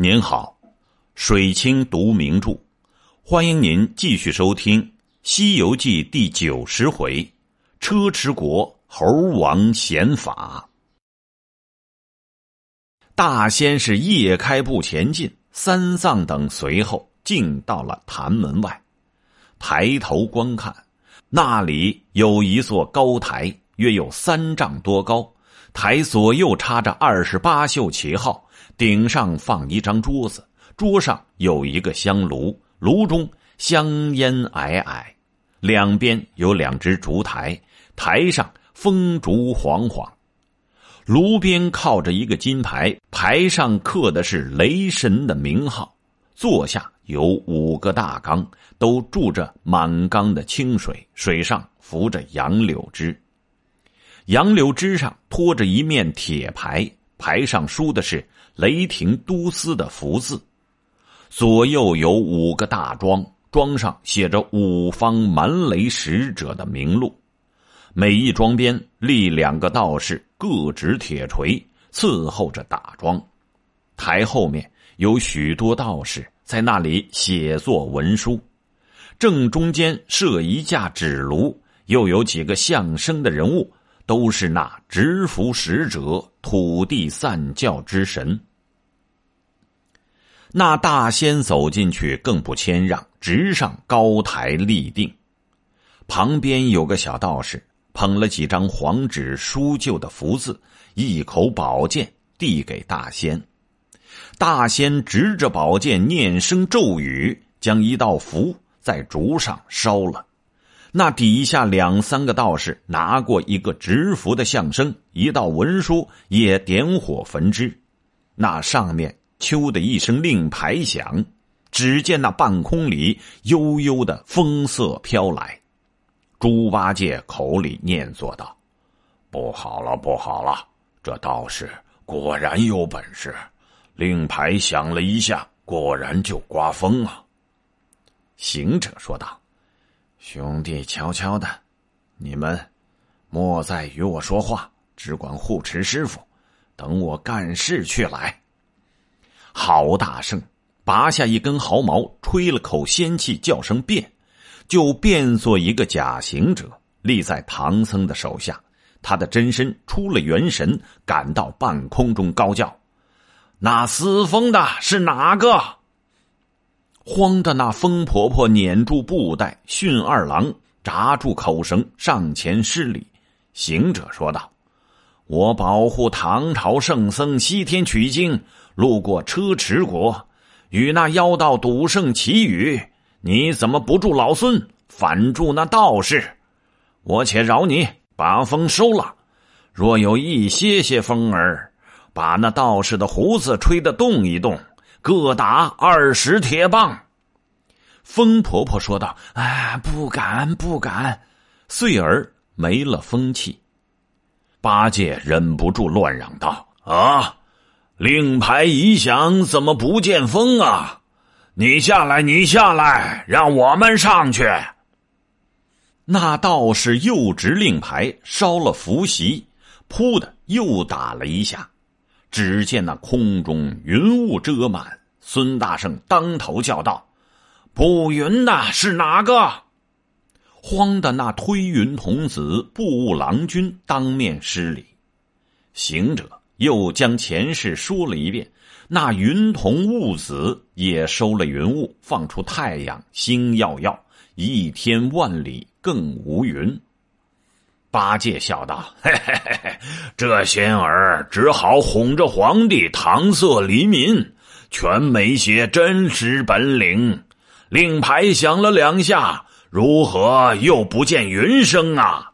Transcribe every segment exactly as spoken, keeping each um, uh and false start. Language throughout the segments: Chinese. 您好，水清读名著，欢迎您继续收听《西游记》第九十回“车迟国猴王显法”。大仙是夜开步前进，三藏等随后进到了坛门外，抬头观看，那里有一座高台，约有三丈多高。台左右插着二十八宿旗号，顶上放一张桌子，桌上有一个香炉，炉中香烟霭霭，两边有两只烛台，台上风烛晃晃，炉边靠着一个金牌，牌上刻的是雷神的名号，座下有五个大缸，都注着满缸的清水，水上浮着杨柳枝。杨柳枝上拖着一面铁牌，牌上书的是雷霆都司的福字，左右有五个大桩，桩上写着五方蛮雷使者的名录，每一桩边立两个道士，各执铁锤伺候着打桩。台后面有许多道士在那里写作文书，正中间设一架纸炉，又有几个相声的人物，都是那执符使者，土地散教之神。那大仙走进去更不谦让，直上高台立定，旁边有个小道士捧了几张黄纸书旧的福字，一口宝剑递给大仙。大仙执着宝剑念声咒语，将一道符在竹上烧了。那底下两三个道士拿过一个执符的相声，一道文书也点火焚之。那上面秋的一声令牌响，只见那半空里悠悠的风色飘来。猪八戒口里念做道：“不好了，不好了，这道士果然有本事，令牌响了一下，果然就刮风啊。”行者说道：“兄弟悄悄的，你们莫再与我说话，只管护持师傅，等我干事去来。”郝大圣拔下一根毫毛，吹了口仙气，叫声变，就变作一个假行者，立在唐僧的手下。他的真身出了元神，赶到半空中高叫：“那撕风的是哪个？”慌的那疯婆婆捻住布袋，训二郎扎住口绳，上前施礼。行者说道：“我保护唐朝圣僧西天取经，路过车迟国，与那妖道赌圣祈雨，你怎么不助老孙，反助那道士？我且饶你，把风收了。若有一些些风儿，把那道士的胡子吹得动一动，各打二十铁棒。”风婆婆说道：“哎，不敢不敢。”穗儿没了风气。八戒忍不住乱嚷道：“啊，令牌一响，怎么不见风啊？你下来，你下来，让我们上去。”那道士又执令牌烧了符席，扑的又打了一下。只见那空中云雾遮满，孙大圣当头叫道：“布云的是哪个？”慌的那推云童子布雾郎君当面施礼。行者又将前世说了一遍，那云童雾子也收了云雾，放出太阳星耀耀，一天万里更无云。八戒笑道：“嘿嘿嘿，这仙儿只好哄着皇帝搪塞黎民，全没些真实本领。令牌响了两下，如何又不见云声啊？”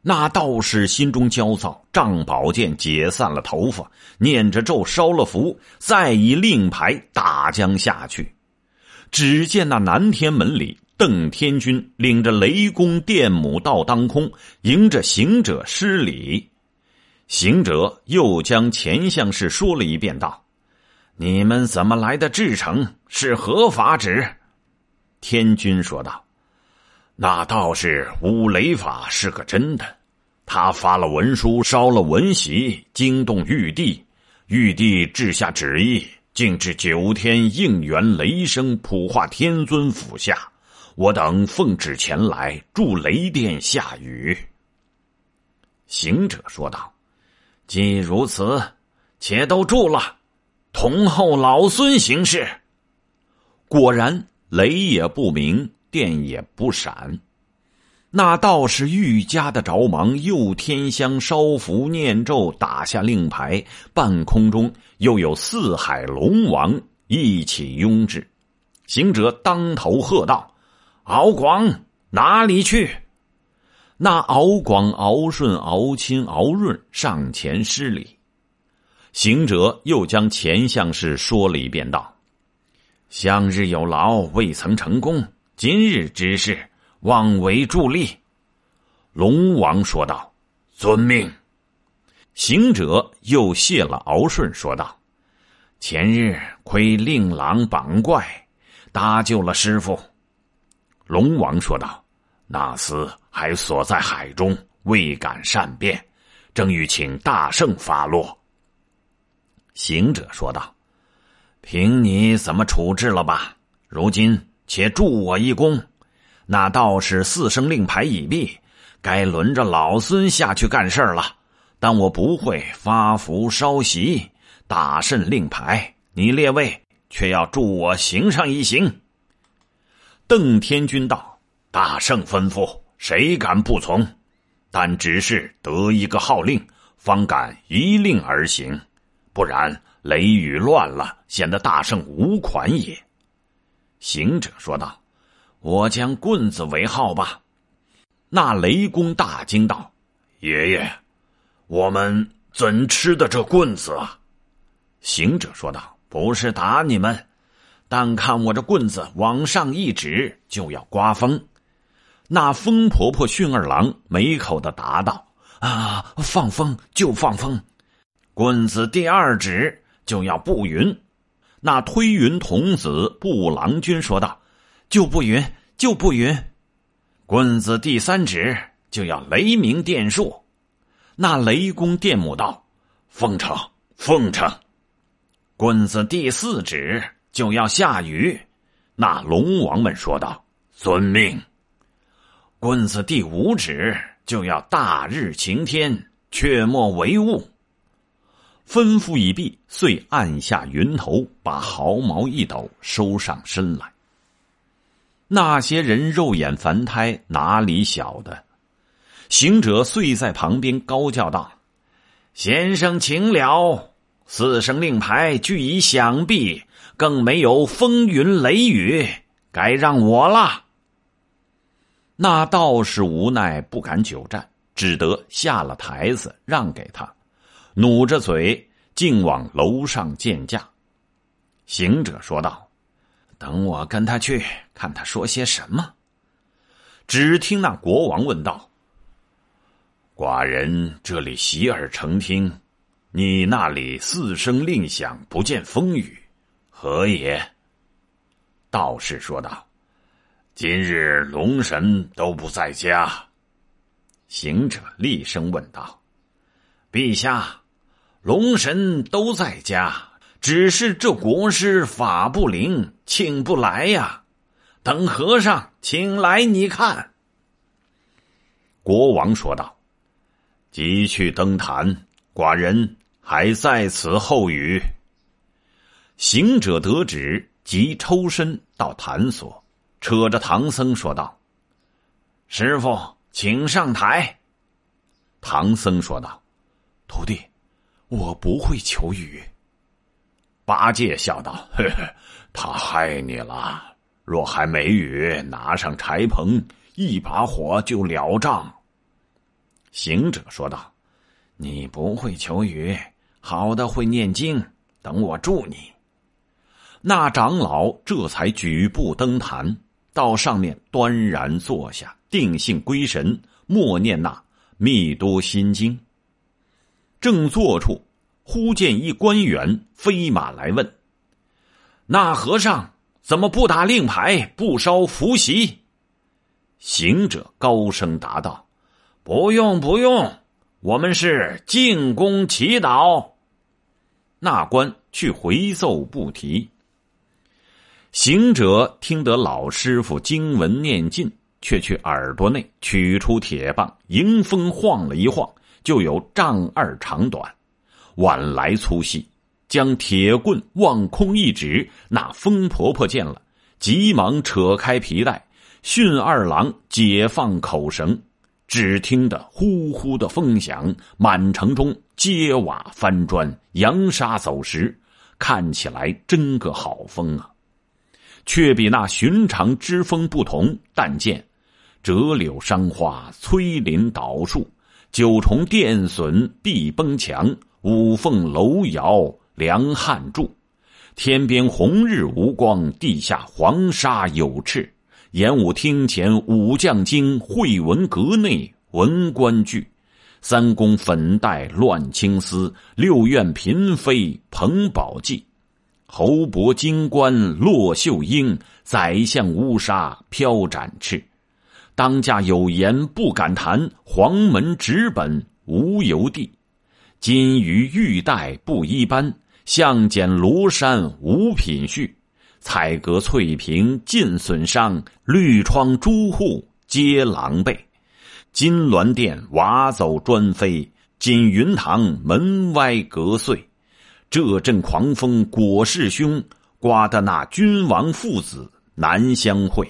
那道士心中焦躁，仗宝剑解散了头发，念着咒烧了符，再以令牌打将下去。只见那南天门里，邓天君领着雷公电母到当空，迎着行者施礼。行者又将前相事说了一遍，道：“你们怎么来的至诚？是何法旨？”天君说道：“那道士五雷法是个真的，他发了文书，烧了文席，惊动玉帝，玉帝治下旨意，禁止九天应元雷声普化天尊府下，我等奉旨前来，助雷电下雨。”行者说道：“既如此，且都住了，同后老孙行事。”果然雷也不鸣，电也不闪。那道士愈加的着忙，又添香烧符念咒，打下令牌，半空中又有四海龙王一起拥至。行者当头喝道：“敖广，哪里去？”那敖广、敖顺、敖钦、敖润上前施礼。行者又将前项事说了一遍，道：“向日有劳，未曾成功，今日之事，望为助力。”龙王说道：“遵命。”行者又谢了敖顺，说道：“前日亏令郎绑怪，搭救了师父。”龙王说道：“那厮还锁在海中，未敢善变，正欲请大圣发落。”行者说道：“凭你怎么处置了吧，如今且助我一功。那道士四声令牌已毕，该轮着老孙下去干事了。但我不会发符烧席，打渗令牌，你列位却要助我行上一行。”邓天君道：“大圣吩咐，谁敢不从？但只是得一个号令，方敢依令而行，不然雷雨乱了，显得大圣无款也。”行者说道：“我将棍子为号吧。”那雷公大惊道：“爷爷，我们怎吃的这棍子啊？”行者说道：“不是打你们，但看我这棍子往上一指，就要刮风。”那风婆婆驯二郎没口的答道：“啊，放风就放风。”棍子第二指就要布云。那推云童子布郎君说道：“就不云，就不云。”棍子第三指就要雷鸣电树。那雷公电母道：“奉承，奉承。”棍子第四指就要下雨。那龙王们说道：“遵命。”棍子第五指就要大日晴天，却莫为物。吩咐已毕，遂按下云头，把毫毛一抖，收上身来。那些人肉眼凡胎，哪里晓得？行者遂在旁边高叫道：“先生请了，四声令牌俱已响毕，更没有风云雷雨，该让我了。”那道士无奈不敢久站，只得下了台子让给他，努着嘴竟往楼上见驾。行者说道：“等我跟他去，看他说些什么。”只听那国王问道：“寡人这里洗耳成听，你那里四声令响，不见风雨，何也？”道士说道：“今日龙神都不在家。”行者厉声问道：“陛下，龙神都在家，只是这国师法不灵，请不来呀。等和尚请来你看。”国王说道：“即去登坛，寡人还在此候语。”行者得旨，即抽身到坛所，扯着唐僧说道：“师父，请上台。”唐僧说道：“徒弟，我不会求雨。”八戒笑道：“呵呵，他害你了。若还没雨，拿上柴棚，一把火就了账。”行者说道：“你不会求雨，好的会念经，等我助你。”那长老这才举步登坛，到上面端然坐下，定性归神，默念那《密多心经》。正坐处，忽见一官员飞马来问：“那和尚怎么不打令牌，不烧符席？”行者高声答道：“不用不用，我们是进宫祈祷。”那官去回奏不提。行者听得老师傅经文念尽，却去耳朵内取出铁棒，迎风晃了一晃，就有丈二长短，碗来粗细，将铁棍往空一指。那疯婆婆见了，急忙扯开皮带，训二郎解放口绳。只听得呼呼的风响，满城中街瓦翻砖，扬沙走石，看起来真个好风啊！却比那寻常之风不同，但见折柳伤花，摧林倒树，九重电笋必崩墙，五凤楼摇梁汉柱，天边红日无光，地下黄沙有赤。演武厅前武将惊，会文阁内文官惧。三公粉黛乱青丝，六院嫔妃彭宝骥。侯伯金冠落绣缨，宰相乌纱飘展翅。当家有言不敢谈，黄门直本无由地。金鱼玉带不一般，象剪罗衫无品序。彩阁翠屏尽损伤，绿窗朱户皆狼狈。金銮殿瓦走砖飞，锦云堂门歪阁碎。这阵狂风果势凶，刮得那君王父子难相会。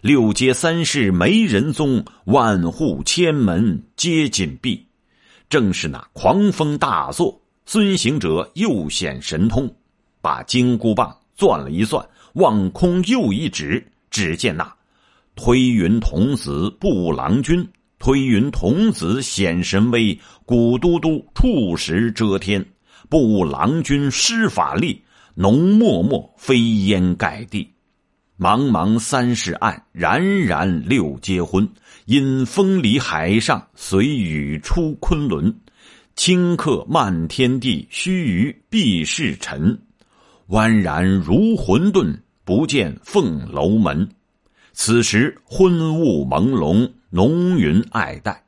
六街三市没人踪，万户千门皆紧闭。正是那狂风大作，孙行者又显神通，把金箍棒攥了一攥，望空又一指。只见那推云童子布郎君，推云童子显神威，古都督触石遮天，布郎君施法力，浓默默飞烟盖地。茫茫三世暗，冉冉六阶昏，引风离海上，随雨出昆仑。顷刻漫天地，须臾毕是尘。宛然如混沌，不见凤楼门。此时昏雾朦胧，浓云霭带。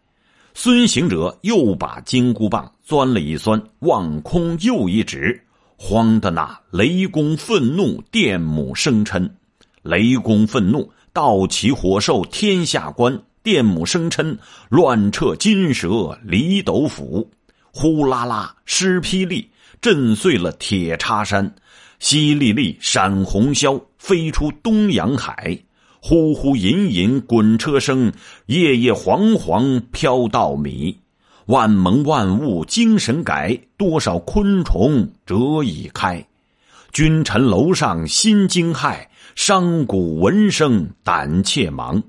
孙行者又把金箍棒钻了一钻，望空又一指，慌得那雷公愤怒，电母生嗔。雷公愤怒，倒骑火兽天下关；电母生嗔，乱掣金蛇离斗府。呼啦啦，施霹雳，震碎了铁叉山。淅沥沥，闪红霄，飞出东洋海。呼呼隐隐，滚车声；夜夜惶惶，飘稻米。万蒙万物精神改，多少昆虫蛰已开。君臣楼上心惊骇，商贾闻声胆怯忙。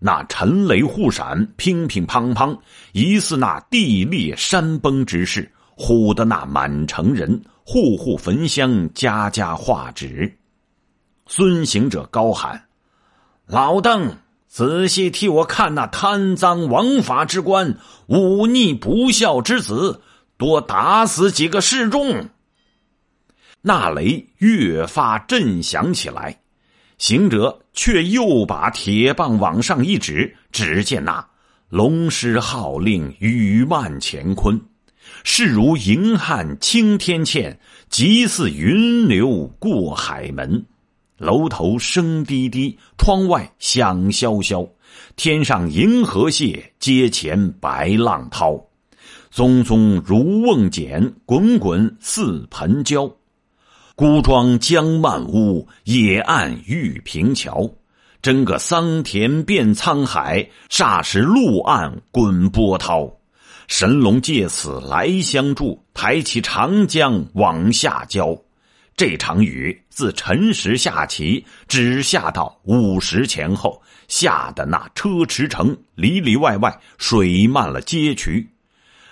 那沉雷互闪，乒乒乓乓，疑似那地裂山崩之势，唬得那满城人，户户焚香，家家画纸。孙行者高喊：“老邓，仔细替我看那贪赃枉法之官，忤逆不孝之子，多打死几个示众。”那雷越发震响起来，行者却又把铁棒往上一指，只见那龙狮号令，雨漫乾坤。势如银汉青天堑，急似云流过海门。楼头声低低，窗外响萧萧。天上银河泻，阶前白浪涛。淙淙如瓮茧，滚滚似盆浇。孤庄江漫屋，野岸玉平桥。真个桑田变沧海，霎时陆岸滚波涛。神龙借此来相助，抬起长江往下浇。这场雨自辰时下起，只下到午时前后，下的那车迟城里里外外水漫了街渠。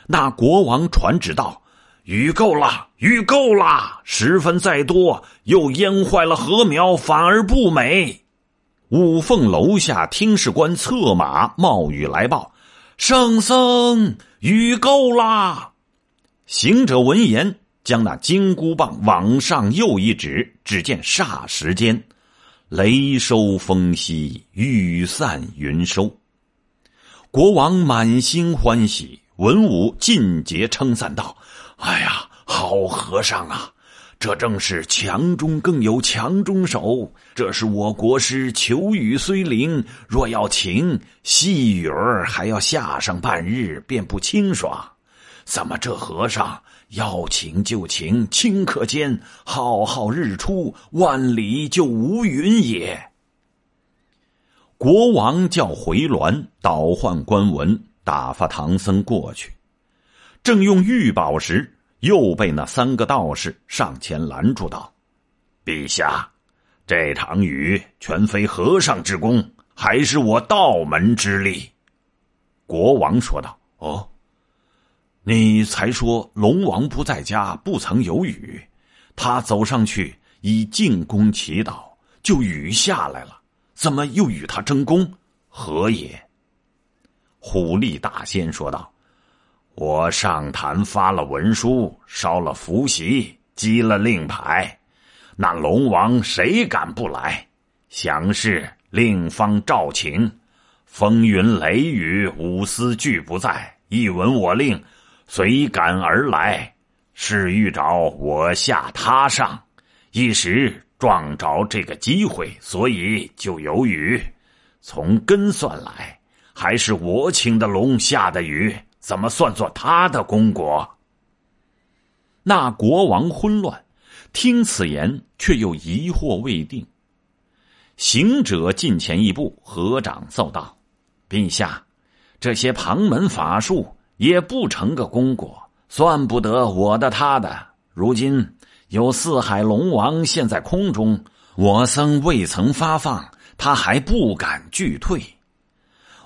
那国王传旨道：“雨够了，雨够了，十分再多，又淹坏了禾苗，反而不美。”五凤楼下听事官策马冒雨来报：“圣僧，雨够啦！”行者闻言，将那金箍棒往上又一指，只见霎时间，雷收风息，雨散云收。国王满心欢喜，文武尽皆称赞道：“哎呀，好和尚啊，这正是强中更有强中手，这是我国师求雨虽灵，若要晴，细雨儿还要下上半日，便不清爽。怎么这和尚要晴就晴，顷刻间，浩浩日出，万里就无云也。国王叫回銮，倒换官文，打发唐僧过去。正用御宝时，又被那三个道士上前拦住道：“陛下，这场雨全非和尚之功，还是我道门之力。”国王说道：“哦，你才说龙王不在家，不曾有雨，他走上去以进宫祈祷，就雨下来了，怎么又与他争功？何也？”虎力大仙说道：“我上坛发了文书，烧了符席，击了令牌，那龙王谁敢不来？详是令方诏请，风云雷雨五司俱不在，一闻我令，随赶而来，是欲找我下他上，一时撞着这个机会，所以就有雨。从根算来，还是我请的龙下的雨，怎么算作他的功果？”那国王昏乱，听此言却又疑惑未定。行者近前一步，合掌奏道：“陛下，这些旁门法术也不成个功果，算不得我的他的。如今有四海龙王现在空中，我僧未曾发放，他还不敢拒退。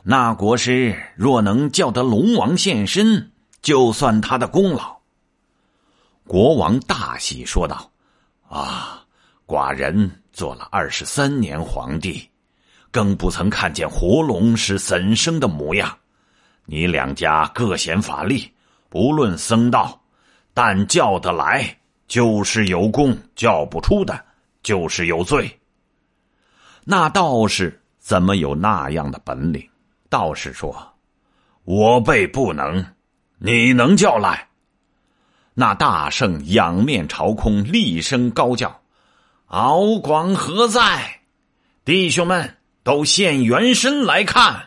那国师若能叫得龙王现身，就算他的功劳。”国王大喜说道：“啊，寡人做了二十三年皇帝，更不曾看见活龙是怎生的模样。你两家各显法力，不论僧道，但叫得来就是有功，叫不出的就是有罪。”那道士怎么有那样的本领？道士说：“我辈不能，你能叫来？”那大圣仰面朝空，厉声高叫：“敖广何在？弟兄们，都现原身来看！”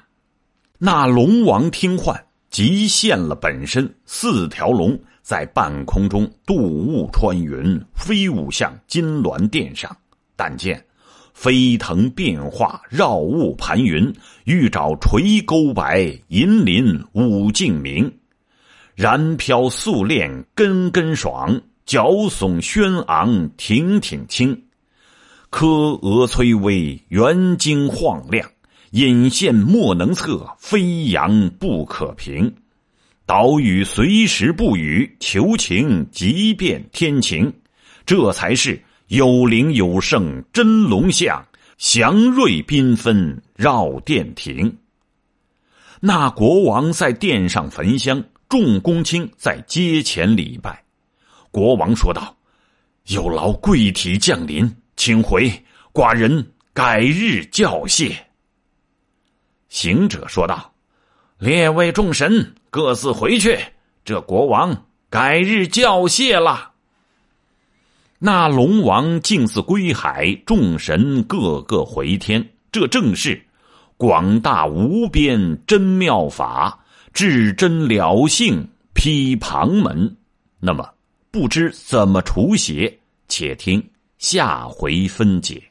那龙王听唤，即现了本身，四条龙在半空中渡雾穿云，飞舞向金銮殿上。但见飞腾变化，绕雾盘云，欲找垂钩白，银鳞五净明。燃飘素练，根根爽，脚耸轩昂，挺挺清。柯额崔微，圆睛晃亮，引线莫能测，飞扬不可平。岛屿随时不语，求情即变天晴。这才是有灵有圣真龙像，祥瑞缤纷绕殿庭。那国王在殿上焚香，众公卿在阶前礼拜。国王说道：“有劳贵体降临，请回，寡人改日教谢。”行者说道：“列位众神，各自回去，这国王改日教谢了。”那龙王径自归海，众神个个回天。这正是广大无边真妙法，至真了性披旁门。那么不知怎么除邪，且听下回分解。